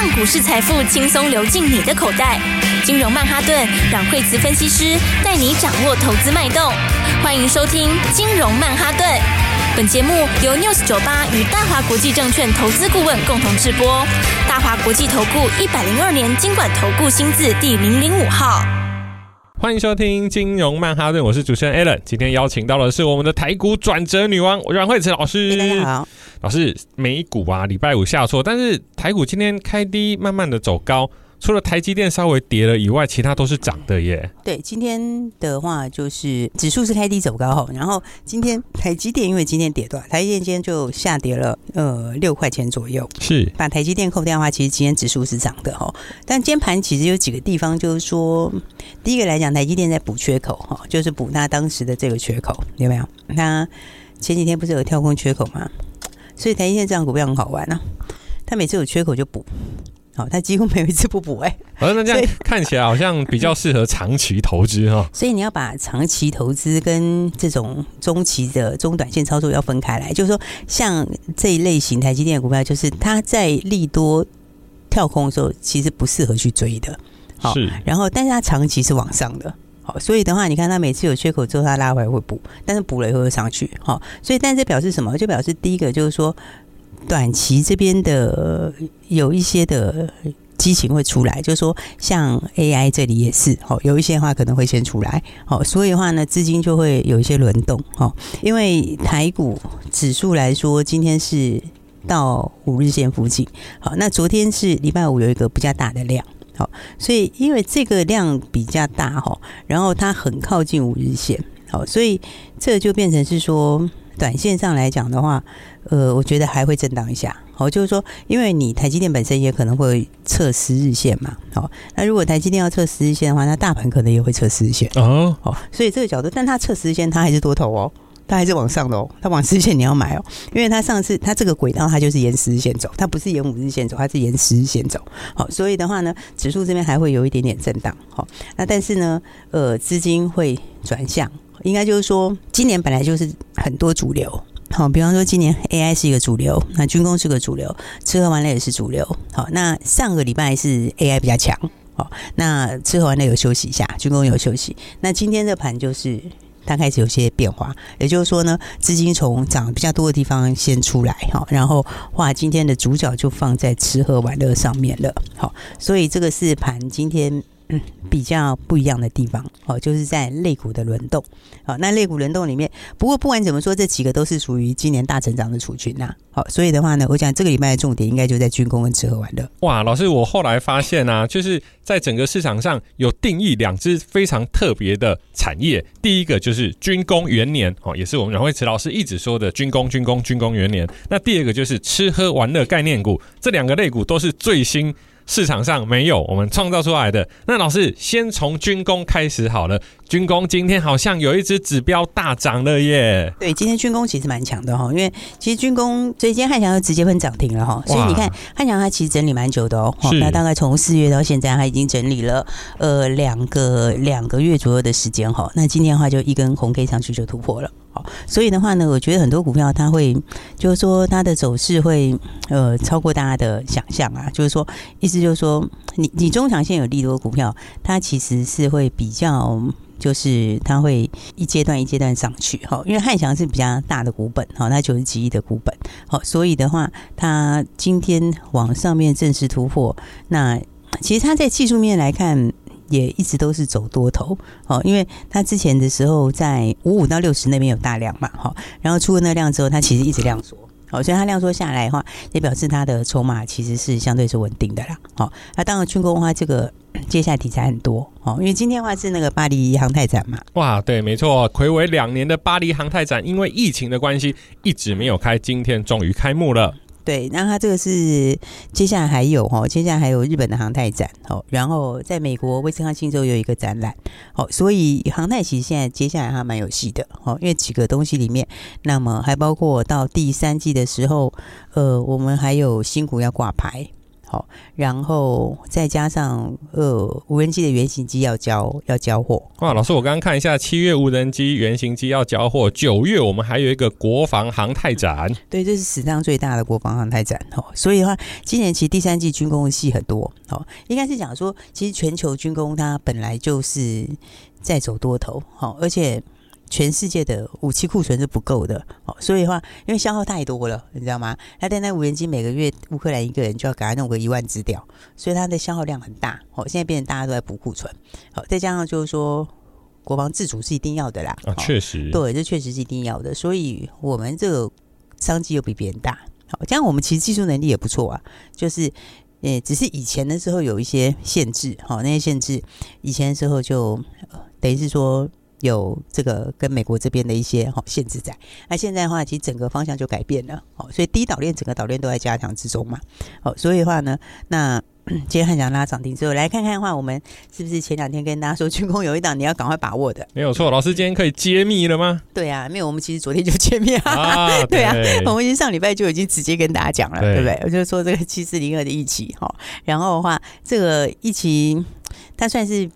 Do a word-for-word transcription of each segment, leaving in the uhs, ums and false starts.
让股市财富轻松流进你的口袋。金融曼哈顿让惠慈分析师带你掌握投资脉动。欢迎收听金融曼哈顿。本节目由 News 九八与大华国际证券投资顾问共同制播。大华国际投顾一百零二年金管投顾新字第零零五号。欢迎收听金融曼哈顿，我是主持人 Allen， 今天邀请到的是我们的台股转折女王阮惠慈老师。大家好，老师，美股啊，礼拜五下挫，但是台股今天开低，慢慢的走高，除了台积电稍微跌了以外，其他都是涨的耶。对，今天的话就是指数是开低走高，然后今天台积电因为今天跌断，台积电今天就下跌了呃六块钱左右。是，把台积电扣掉的话，其实今天指数是涨的哈，但今天盘其实有几个地方就是说。第一个来讲，台积电在补缺口，就是补它当时的这个缺口，有没有？它前几天不是有跳空缺口吗？所以台积电这样股票很好玩啊，它每次有缺口就补，好，它几乎没有一次不补哎、欸。哦，那这样看起来好像比较适合长期投资哈。所以你要把长期投资跟这种中期的中短线操作要分开来，就是说像这一类型台积电的股票，就是它在利多跳空的时候，其实不适合去追的。好，然后但是它长期是往上的，好，所以的话你看它每次有缺口之后它拉回来会补，但是补了以后又上去，好，所以但这表示什么？就表示第一个就是说短期这边的有一些的激情会出来，就是说像 A I 这里也是，好，有一些的话可能会先出来，好，所以的话呢资金就会有一些轮动，好，因为台股指数来说今天是到五日线附近，好，那昨天是礼拜五有一个比较大的量。好，所以因为这个量比较大，然后它很靠近五日线，好，所以这就变成是说短线上来讲的话，呃，我觉得还会震荡一下，好，就是说因为你台积电本身也可能会测十日线嘛，好，那如果台积电要测十日线的话，那大盘可能也会测十日线，哦，好，所以这个角度，但它测十日线它还是多头哦，它还是往上的哦，它往十日线你要买哦，因为它上次它这个轨道它就是沿十日线走，它不是沿五日线走，它是沿十日线走。好，所以的话呢，指数这边还会有一点点震荡。好，那但是呢，呃，资金会转向，应该就是说，今年本来就是很多主流。好，比方说今年 A I 是一个主流，那军工是个主流，吃喝玩乐也是主流。好，那上个礼拜是 A I 比较强，好，那吃喝玩乐有休息一下，军工有休息。那今天这盘就是。它开始有些变化，也就是说呢，资金从涨比较多的地方先出来，然后哇，今天的主角就放在吃喝玩乐上面了，所以这个是盘今天、嗯、比较不一样的地方，就是在类股的轮动。那类股轮动里面，不过不管怎么说，这几个都是属于今年大成长的储群啊，所以的话呢，我讲这个礼拜的重点应该就在军工跟吃喝玩乐。哇，老师，我后来发现啊，就是在整个市场上有定义两支非常特别的产业，第一个就是军工元年，也是我们阮惠慈老师一直说的军工军工军工元年，那第二个就是吃喝玩乐概念股，这两个类股都是最新市场上没有我们创造出来的。那老师先从军工开始好了，军工今天好像有一支指标大涨了耶。对，今天军工其实蛮强的，因为其实军工所以今天汉翔就直接分涨停了，所以你看汉翔它其实整理蛮久的哦，那大概从四月到现在它已经已经整理了呃两个两个月左右的时间哈，那今天的话就一根红 K 上去就突破了，好，所以的话呢，我觉得很多股票它会就是说它的走势会呃超过大家的想象啊，就是说意思就是说你你中长线有利多股票，它其实是会比较。就是它会一阶段一阶段上去，因为汉翔是比较大的股本，它九十几亿的股本，所以的话它今天往上面正式突破，那其实它在技术面来看也一直都是走多头，因为它之前的时候在五十五到六十那边有大量嘛，然后出了那量之后它其实一直量缩，所以它量缩下来的话也表示它的筹码其实是相对是稳定的啦。那当然军工的话这个接下来题材很多，因为今天的话是那个巴黎航太展嘛，哇，对，没错，睽违两年的巴黎航太展因为疫情的关系一直没有开，今天终于开幕了。对，那它这个是接下来还有接下来还有日本的航太展，然后在美国威斯康星州有一个展览，所以航太其实现在接下来它蛮有戏的，因为几个东西里面，那么还包括到第三季的时候，呃，我们还有新股要挂牌。好，然后再加上呃无人机的原型机要交要交货。哇，老师，我刚刚看一下，七月无人机原型机要交货，九月我们还有一个国防航太展。对，这是史上最大的国防航太展哦。所以的话，今年其实第三季军工的戏很多哦，应该是讲说，其实全球军工它本来就是在走多头，好、哦，而且。全世界的武器库存是不够的，所以的话，因为消耗太多了，你知道吗？那但那无人机每个月乌克兰一个人就要给他弄个一万只掉，所以它的消耗量很大。现在变成大家都在补库存，再加上就是说国防自主是一定要的啦。啊，确实，对，这确实是一定要的。所以我们这个商机又比别人大。好，这样我们其实技术能力也不错啊，就是。欸、只是以前的时候有一些限制，那些限制以前的时候就、呃、等于是说有这个跟美国这边的一些限制在，那现在的话其实整个方向就改变了，所以第一岛链整个岛链都在加强之中嘛，所以的话呢，那今天汉翔拉涨停之后，来看看的话，我们是不是前两天跟大家说军工有一档你要赶快把握的？没有错，老师今天可以揭秘了吗？对啊，没有，我们其实昨天就揭秘了。啊对啊，我们其实上礼拜就已经直接跟大家讲了， 对, 对不对？我就说这个七四零二的一期，然后的话，这个一期它算是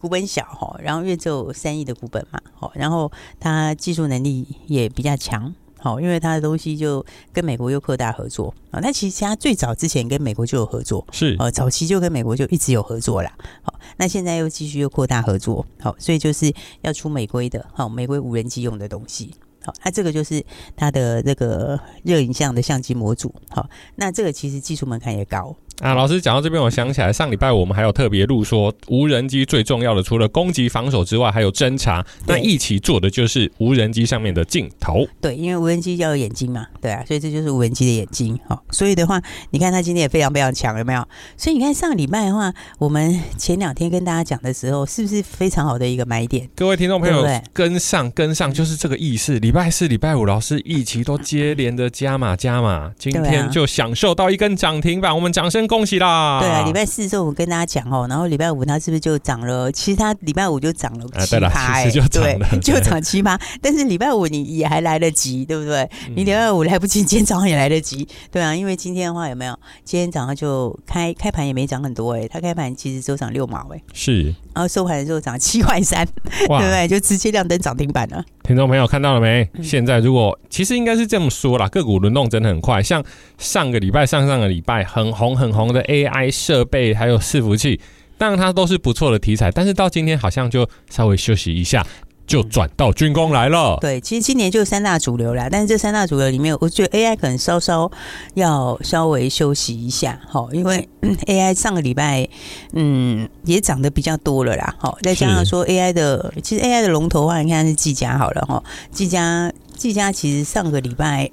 股本小，然后因为只有三亿的股本嘛，然后它技术能力也比较强。好，因为他的东西就跟美国又扩大合作啊，那其实他最早之前跟美国就有合作，是呃早期就跟美国就一直有合作啦。好，那现在又继续又扩大合作，好，所以就是要出美规的，好，美规无人机用的东西。好，那这个就是他的这个热影像的相机模组。好，那这个其实技术门槛也高。啊，老师讲到这边，我想起来上礼拜我们还有特别录说，无人机最重要的除了攻击防守之外，还有侦察。那一起做的就是无人机上面的镜头。对，因为无人机要有眼睛嘛，对啊，所以这就是无人机的眼睛。好、哦，所以的话，你看它今天也非常非常强，有没有？所以你看上礼拜的话，我们前两天跟大家讲的时候，是不是非常好的一个买点？各位听众朋友，对对跟上跟上就是这个意思。礼拜四、礼拜五，老师一起都接连的加码加码，今天就享受到一根涨停板。我们掌声。恭喜啦！对啊，礼拜四的时候我跟大家讲哦，然后礼拜五它是不是就涨了？其实它礼拜五就涨了七趴、欸啊，对了，其实就涨就涨七趴。但是礼拜五你也还来得及，对不对？嗯、你礼拜五来不及，今天早上也来得及，对啊，因为今天的话有没有？今天早上就开开盘也没涨很多哎、欸，它开盘其实只有涨六毛哎、欸，是，然后收盘的时候涨七块三，对不对？就直接亮灯涨停板了。听众朋友看到了没？嗯、现在如果其实应该是这么说啦，个股轮动真的很快，像上个礼拜、上上个礼拜很红很红的 A I 设备，还有伺服器，当然它都是不错的题材，但是到今天好像就稍微休息一下。就转到军工来了、嗯。对，其实今年就三大主流啦，但是这三大主流里面，我觉得 A I 可能稍稍要稍微休息一下，因为 A I 上个礼拜嗯也涨得比较多了啦，再加上说 A I 的，其实 A I 的龙头的话，你看是技嘉好了，技嘉技嘉其实上个礼拜。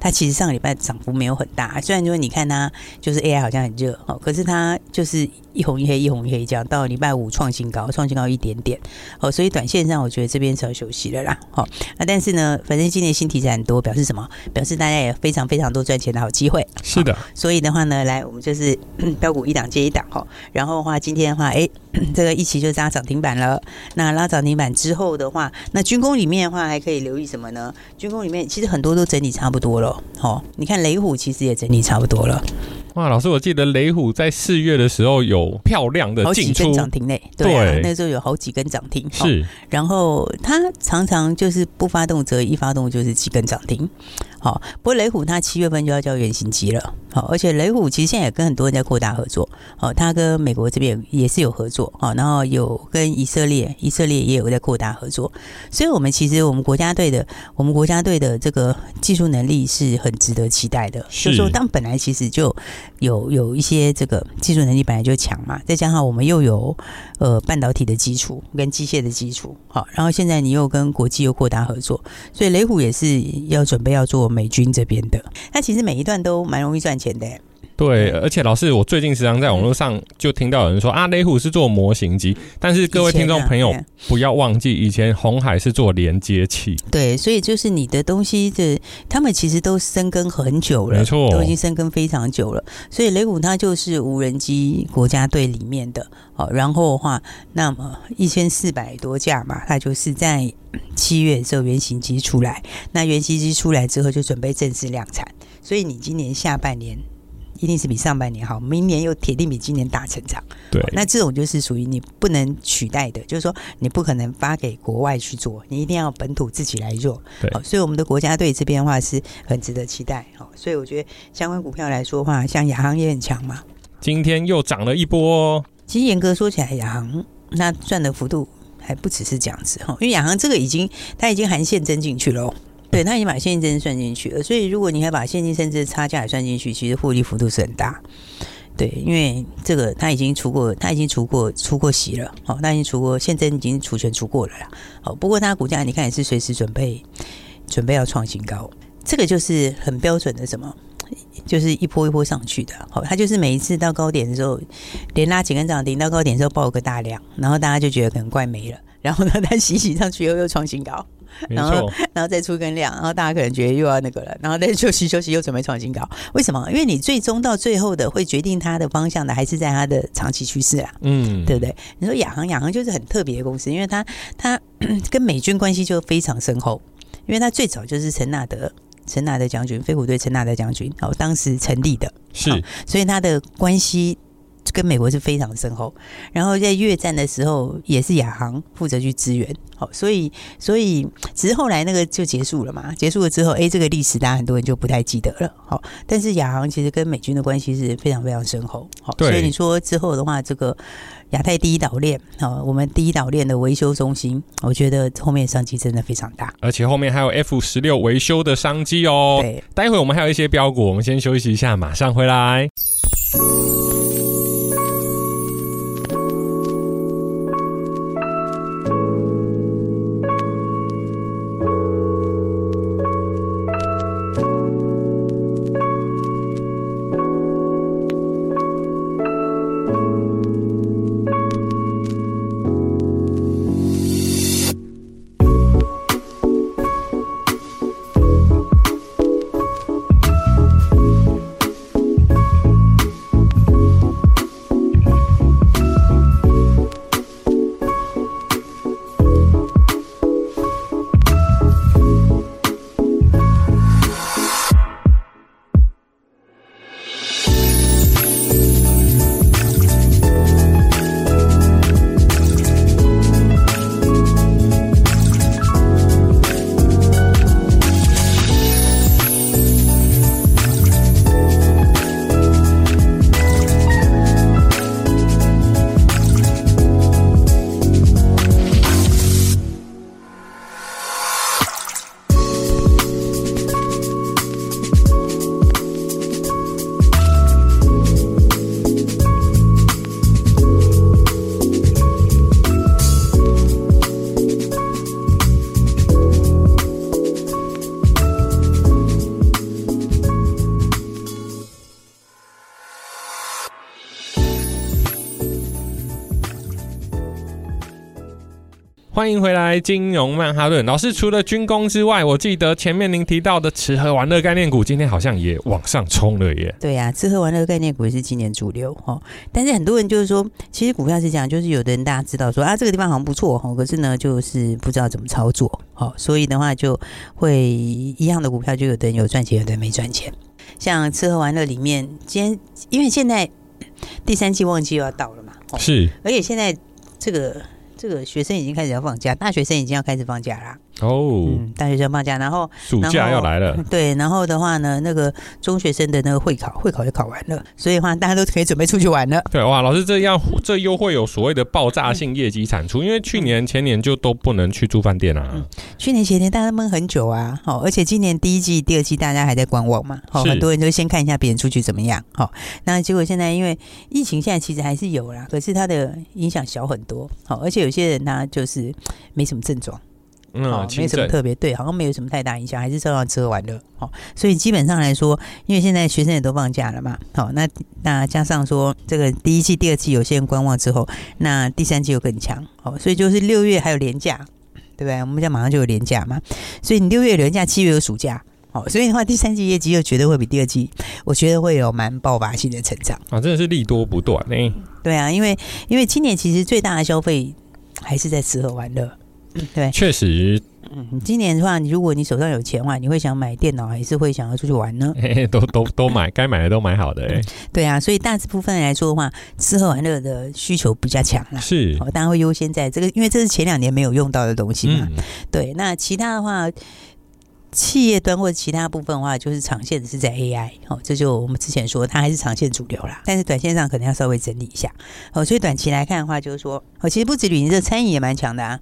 它其实上个礼拜涨幅没有很大，虽然说你看它就是 A I 好像很热，可是它就是一红一黑一红一黑这样，到礼拜五创新高，创新高一点点，所以短线上我觉得这边是要休息了啦。但是呢，反正今年新题材很多，表示什么？表示大家也非常非常多赚钱的好机会。是的，所以的话呢，来我们就是标股一档接一档，然后的话今天的话，哎、欸，这个一期就拉涨停板了。那拉涨停板之后的话，那军工里面的话还可以留意什么呢？军工里面其实很多都整理差。差不多了、哦、你看雷虎其实也整理差不多了。哇，老师，我记得雷虎在四月的时候有漂亮的进出，好几根涨停嘞，对、啊，那时候有好几根涨停，是、哦。然后它常常就是不发动则一发动就是几根涨停，好、哦。不过雷虎它七月份就要交原型机了，好、哦，而且雷虎其实现在也跟很多人在扩大合作，好、哦，它跟美国这边也是有合作，好、哦，然后有跟以色列，以色列也有在扩大合作，所以我们其实我们国家队的，我们国家队的这个技术能力是很值得期待的，是。就说当本来其实就有有一些这个技术能力本来就强嘛，再加上我们又有呃半导体的基础跟机械的基础，好，然后现在你又跟国际又扩大合作，所以雷虎也是要准备要做美军这边的，那其实每一段都蛮容易赚钱的、欸。对，而且老师，我最近时常在网络上就听到有人说、嗯、啊，雷虎是做模型机，但是各位听众朋友、啊、不要忘记，以前鸿海是做连接器。对，所以就是你的东西的，他们其实都深耕很久了，没错，都已经深耕非常久了。所以雷虎它就是无人机国家队里面的，好，然后的话，那么一千四百多架嘛，它就是在七月之后原型机出来，那原型机出来之后就准备正式量产，所以你今年下半年。一定是比上半年好，明年又铁定比今年大成长。对、哦，那这种就是属于你不能取代的，就是说你不可能发给国外去做，你一定要本土自己来做。对、哦，所以我们的国家队这边的话是很值得期待、哦、所以我觉得相关股票来说的话，像亚航也很强嘛，今天又涨了一波、哦。其实严格说起来，亚航那赚的幅度还不只是这样子，因为亚航这个已经它已经含现增进去了、哦。对，他已经把现金增值算进去了，所以如果你还把现金增值差价也算进去，其实获利幅度是很大。对，因为这个他已经除过，他已经除过出过息了，哦，他已经除过现增已经除权除过了啦。哦，不过他股价你看也是随时准备准备要创新高，这个就是很标准的什么，就是一波一波上去的。哦，他就是每一次到高点的时候，连拉几根涨停到高点的时候爆个大量，然后大家就觉得可能怪没了，然后呢他洗洗上去又又创新高。然后，然后再出根量，然后大家可能觉得又要那个了，然后再休息休息，又准备创新高。为什么？因为你最终到最后的会决定它的方向的，还是在它的长期趋势啊，嗯，对不对？你说亚航，亚航就是很特别的公司，因为它它跟美军关系就非常深厚，因为它最早就是陈纳德。陈纳德将军，飞虎队陈纳德将军，哦，当时成立的，是，哦，所以它的关系跟美国是非常深厚，然后在越战的时候也是亚航负责去支援，好，所以所以只是后来那个就结束了嘛，结束了之后，哎，这个历史大家很多人就不太记得了，好，但是亚航其实跟美军的关系是非常非常深厚，好，所以你说之后的话，这个亚太第一岛链，好，我们第一岛链的维修中心，我觉得后面商机真的非常大，而且后面还有 F 十六 维修的商机哦。对，待会我们还有一些标股，我们先休息一下，马上回来。欢迎回来，金融曼哈顿。老师，除了军工之外，我记得前面您提到的吃喝玩乐概念股，今天好像也往上冲了耶。对啊，吃喝玩乐概念股也是今年主流、哦、但是很多人就是说，其实股票是这样，就是有的人大家知道说啊，这个地方好像不错、哦、可是呢，就是不知道怎么操作、哦、所以的话就会一样的股票，就有的人有赚钱，有的人没赚钱。像吃喝玩乐里面，今天因为现在第三季旺季又要到了嘛，哦、是，而且现在这个。这个学生已经开始要放假，大学生已经要开始放假啦。哦、嗯，大学生放假，然后暑假要来了。对，然后的话呢，那个中学生的那个会考，会考也考完了，所以的话大家都可以准备出去玩了。对，哇，老师这样这又会有所谓的爆炸性业绩产出，因为去年前年就都不能去住饭店啊。嗯、去年前年大家闷很久啊，好、哦，而且今年第一季、第二季大家还在观望嘛，好、哦，很多人就先看一下别人出去怎么样，好、哦，那结果现在因为疫情现在其实还是有啦，可是它的影响小很多，好、哦，而且有些人他就是没什么症状，嗯、哦，没什么特别，对，好像没有什么太大影响，还是照样吃喝玩乐，好、哦，所以基本上来说，因为现在学生也都放假了嘛，好、哦，那那加上说这个第一季、第二季有些人观望之后，那第三季又更强，好、哦，所以就是六月还有连假，对不对？我们家马上就有连假嘛，所以你六月有连假，七月有暑假。哦、所以的话第三季业绩又觉得会比第二季我觉得会有蛮爆发性的成长啊，真的是利多不断、欸、对啊，因为因为今年其实最大的消费还是在吃喝玩乐，对，确实。嗯，今年的话，如果你手上有钱的话，你会想买电脑，还是会想要出去玩呢？欸欸、都都都买，该买的都买好的、欸嗯。对啊，所以大部分来说的话，吃喝玩乐的需求比较强啦。是，哦、大家会优先在这个，因为这是前两年没有用到的东西嘛。嗯、对，那其他的话。企业端或者其他部分的话，就是长线是在 A I、哦、这就我们之前说它还是长线主流啦，但是短线上可能要稍微整理一下、哦、所以短期来看的话就是说、哦、其实不止旅行社，餐饮也蛮强的啊。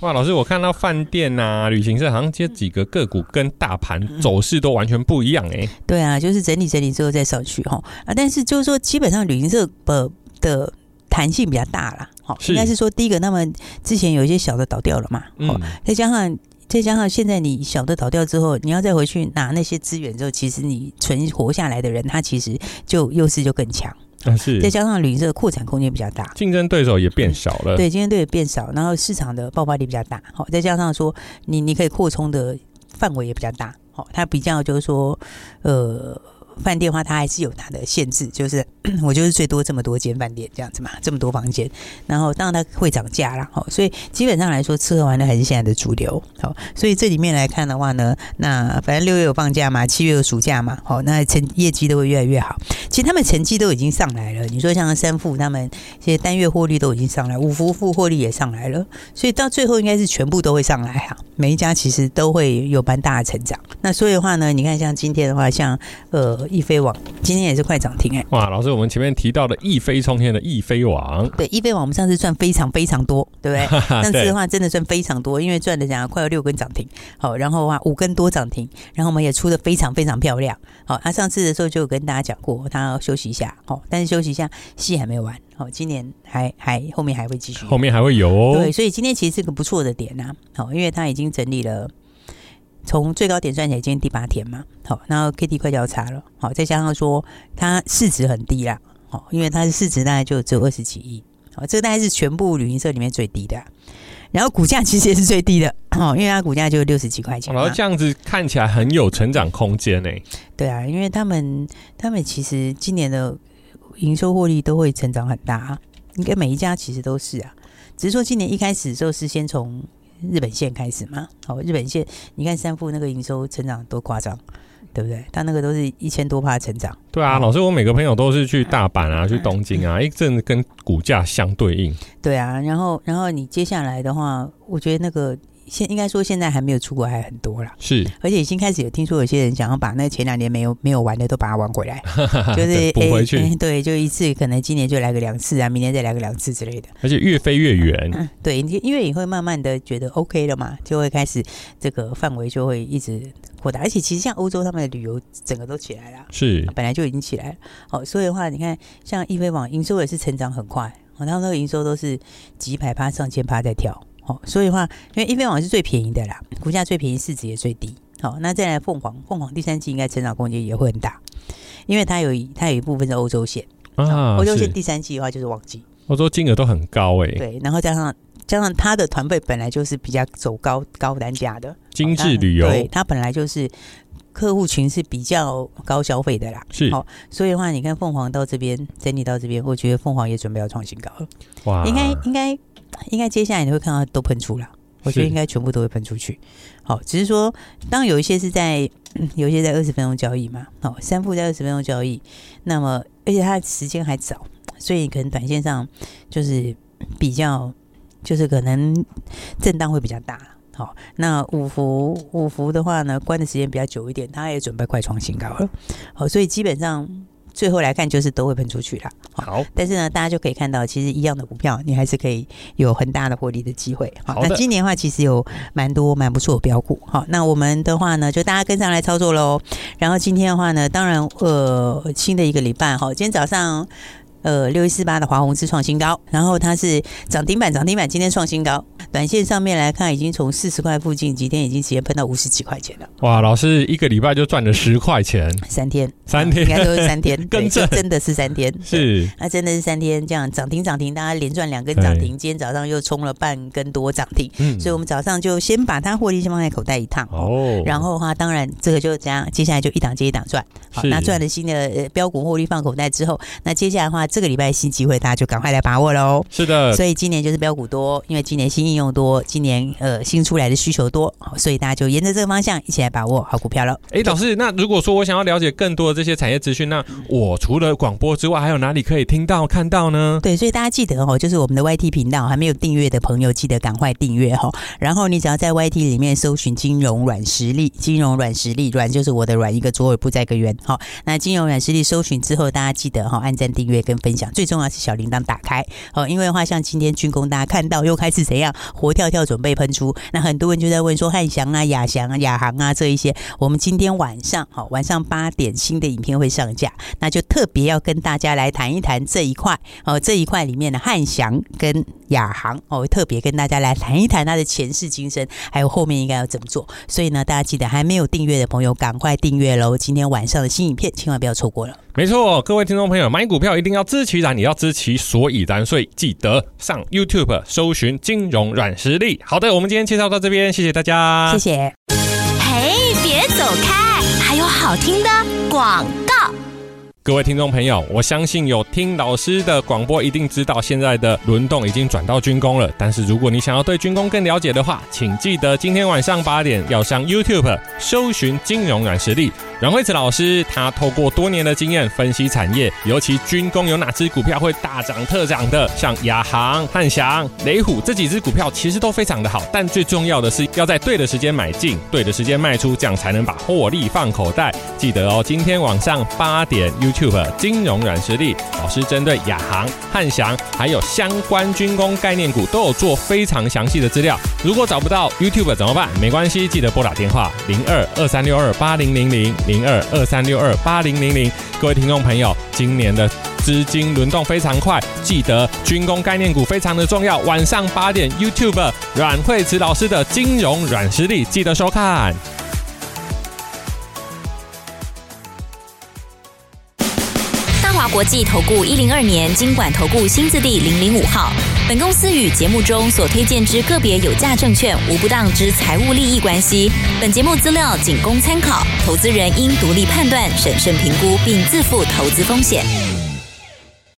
哇，老师，我看到饭店啊、旅行社好像这几个个股跟大盘走势都完全不一样哎、欸嗯。对啊，就是整理整理之后再上去、哦啊、但是就是说基本上旅行社的弹性比较大啦、哦、应该是说第一个他们之前有一些小的倒掉了嘛、嗯哦、再加上再加上现在你小的倒掉之后，你要再回去拿那些资源之后，其实你存活下来的人，他其实就优势就更强、啊、是。再加上旅行社扩展空间比较大，竞争对手也变少了、嗯、对，竞争对手变少，然后市场的爆发力比较大、哦、再加上说 你, 你可以扩充的范围也比较大、哦、它比较就是说呃饭店的话，它还是有它的限制，就是我就是最多这么多间饭店这样子嘛，这么多房间，然后当然它会涨价啦，所以基本上来说，吃喝玩乐还是现在的主流。所以这里面来看的话呢，那反正六月有放假嘛，七月有暑假嘛，那成业绩都会越来越好。其实他们成绩都已经上来了，你说像三富他们这些单月获利都已经上来，五福获利也上来了，所以到最后应该是全部都会上来啊，每一家其实都会有蛮大的成长。那所以的话呢，你看像今天的话，像呃。易飞网今天也是快涨停哎、欸！哇，老师，我们前面提到的易飞冲天的易飞网，对，易飞网我们上次赚非常非常多，对不对？上次的话真的赚非常多，因为赚了讲快要六根涨停，好，然后的话五根多涨停，然后我们也出的非常非常漂亮。好，他、啊、上次的时候就有跟大家讲过，他要休息一下，好，但是休息一下戏还没完。好，今年还还后面还会继续，后面还会有哦。对，所以今天其实是个不错的点呐、啊，好，因为他已经整理了。从最高点算起来，今天第八天嘛，好，然后 K D 快交叉了，好，再加上说它市值很低啦，好，因为它的市值大概就只有二十几亿，好，这个大概是全部旅行社里面最低的、啊，然后股价其实也是最低的，好，因为它股价就六十几块钱，然后这样子看起来很有成长空间诶、欸，对啊，因为他们他们其实今年的营收获利都会成长很大、啊，应该每一家其实都是啊，只是说今年一开始就是先从。日本线开始嘛，好，日本线你看三富那个营收成长多夸张，对不对？他那个都是一千多趴成长。对啊，老师，我每个朋友都是去大阪啊，去东京啊，一阵跟股价相对应。对啊，然后然后你接下来的话，我觉得那个现应该说现在还没有出国还很多啦，是，而且已经开始有听说有些人想要把那前两年没有没有玩的都把它玩回来，就是补回去、欸欸，对，就一次可能今年就来个两次啊，明年再来个两次之类的，而且越飞越远、嗯嗯，对，因为你会慢慢的觉得 OK 了嘛，就会开始这个范围就会一直扩大，而且其实像欧洲他们的旅游整个都起来了，是，本来就已经起来了，哦，所以的话你看像易飞网营收也是成长很快，哦，他们那个营收都是几百趴上千趴在跳。哦、所以的话，因为一飞网是最便宜的啦，股价最便宜，市值也最低。好、哦，那再来凤凰，凤凰第三季应该成长空间也会很大，因为它有它有一部分是欧洲线，欧、啊哦、洲线第三季的话就是旺季，欧洲金额都很高哎、欸。对，然后加上加上它的团费本来就是比较走高高单价的精致旅游、哦，对，它本来就是客户群是比较高消费的啦。是，好、哦，所以的话，你看凤凰到这边整理到这边，我觉得凤凰也准备要创新高了。哇，应该应该。应该接下来你会看到都喷出了，我觉得应该全部都会喷出去。好，只是说，当然有一些是在，有一些在二十分钟交易嘛。好，三富在二十分钟交易，那么而且它的时间还早，所以可能短线上就是比较，就是可能震荡会比较大。好，那五福五福的话呢，关的时间比较久一点，它也准备快创新高了。好，所以基本上。最后来看就是都会喷出去啦，好，但是呢大家就可以看到其实一样的股票你还是可以有很大的获利的机会，好，那今年的话其实有蛮多蛮不错的标股，好，那我们的话呢就大家跟上来操作咯，然后今天的话呢当然呃新的一个礼拜，好，今天早上呃六一四八的华虹是创新高，然后它是涨停板，涨停板今天创新高，短线上面来看已经从四十块附近几天已经直接喷到五十几块钱了。哇，老师一个礼拜就赚了十块钱，三天三天、啊、应该都是三天更正，真的是三天，是，那真的是三天这样涨停涨停，大家连赚两根涨停，今天早上又冲了半根多涨停、嗯、所以我们早上就先把它获利先放在口袋一趟、哦、然后的话当然这个就这样接下来就一档接一档赚，好，那赚了新的、呃、标股获利放口袋之后，那接下来的话这个礼拜新机会大家就赶快来把握咯。是的，所以今年就是标股多，因为今年新应用多，今年呃新出来的需求多，所以大家就沿着这个方向一起来把握好股票了。哎，老师，那如果说我想要了解更多的这些产业资讯，那我除了广播之外还有哪里可以听到看到呢？对，所以大家记得哦，就是我们的 Y T 频道还没有订阅的朋友记得赶快订阅哦。然后你只要在 Y T 里面搜寻金融软实力，金融软实力，软就是我的软，一个左耳不在一个圆。好，那金融软实力搜寻之后大家记得、哦、按赞订阅跟分享，最重要是小铃铛打开、哦、因为的话像今天军工大家看到又开始怎样活跳跳准备喷出，那很多人就在问说汉翔啊、亚翔啊、亚航啊这一些，我们今天晚上、哦、晚上八点新的影片会上架，那就特别要跟大家来谈一谈这一块、哦、这一块里面的汉翔跟亚航、哦、特别跟大家来谈一谈它的前世今生，还有后面应该要怎么做。所以呢大家记得还没有订阅的朋友赶快订阅咯，今天晚上的新影片千万不要错过了。没错，各位听众朋友，买股票一定要知其然，也要知其所以然，所以记得上 YouTube 搜寻金融软实力。好的，我们今天介绍到这边，谢谢大家，谢谢。嘿，别走开，还有好听的广告。各位听众朋友，我相信有听老师的广播一定知道现在的轮动已经转到军工了，但是如果你想要对军工更了解的话，请记得今天晚上八点要上 YouTube 搜寻金融软实力。阮惠慈老师他透过多年的经验分析产业，尤其军工有哪支股票会大涨特涨的，像亚航、汉翔、雷虎这几支股票其实都非常的好，但最重要的是要在对的时间买进，对的时间卖出，这样才能把获利放口袋。记得哦，今天晚上八点 YouTube金融软实力，老师针对亚航、汉翔还有相关军工概念股都有做非常详细的资料。如果找不到 YouTube 怎么办？没关系，记得拨打电话零二二三六二八零零零 零二二三六二八零零零。各位听众朋友，今年的资金轮动非常快，记得军工概念股非常的重要。晚上八点 YouTube 阮惠慈老师的金融软实力，记得收看。国际投顾一零二年金管投顾新字第零零五号。本公司与节目中所推荐之个别有价证券无不当之财务利益关系。本节目资料仅供参考，投资人应独立判断、审慎评估，并自负投资风险。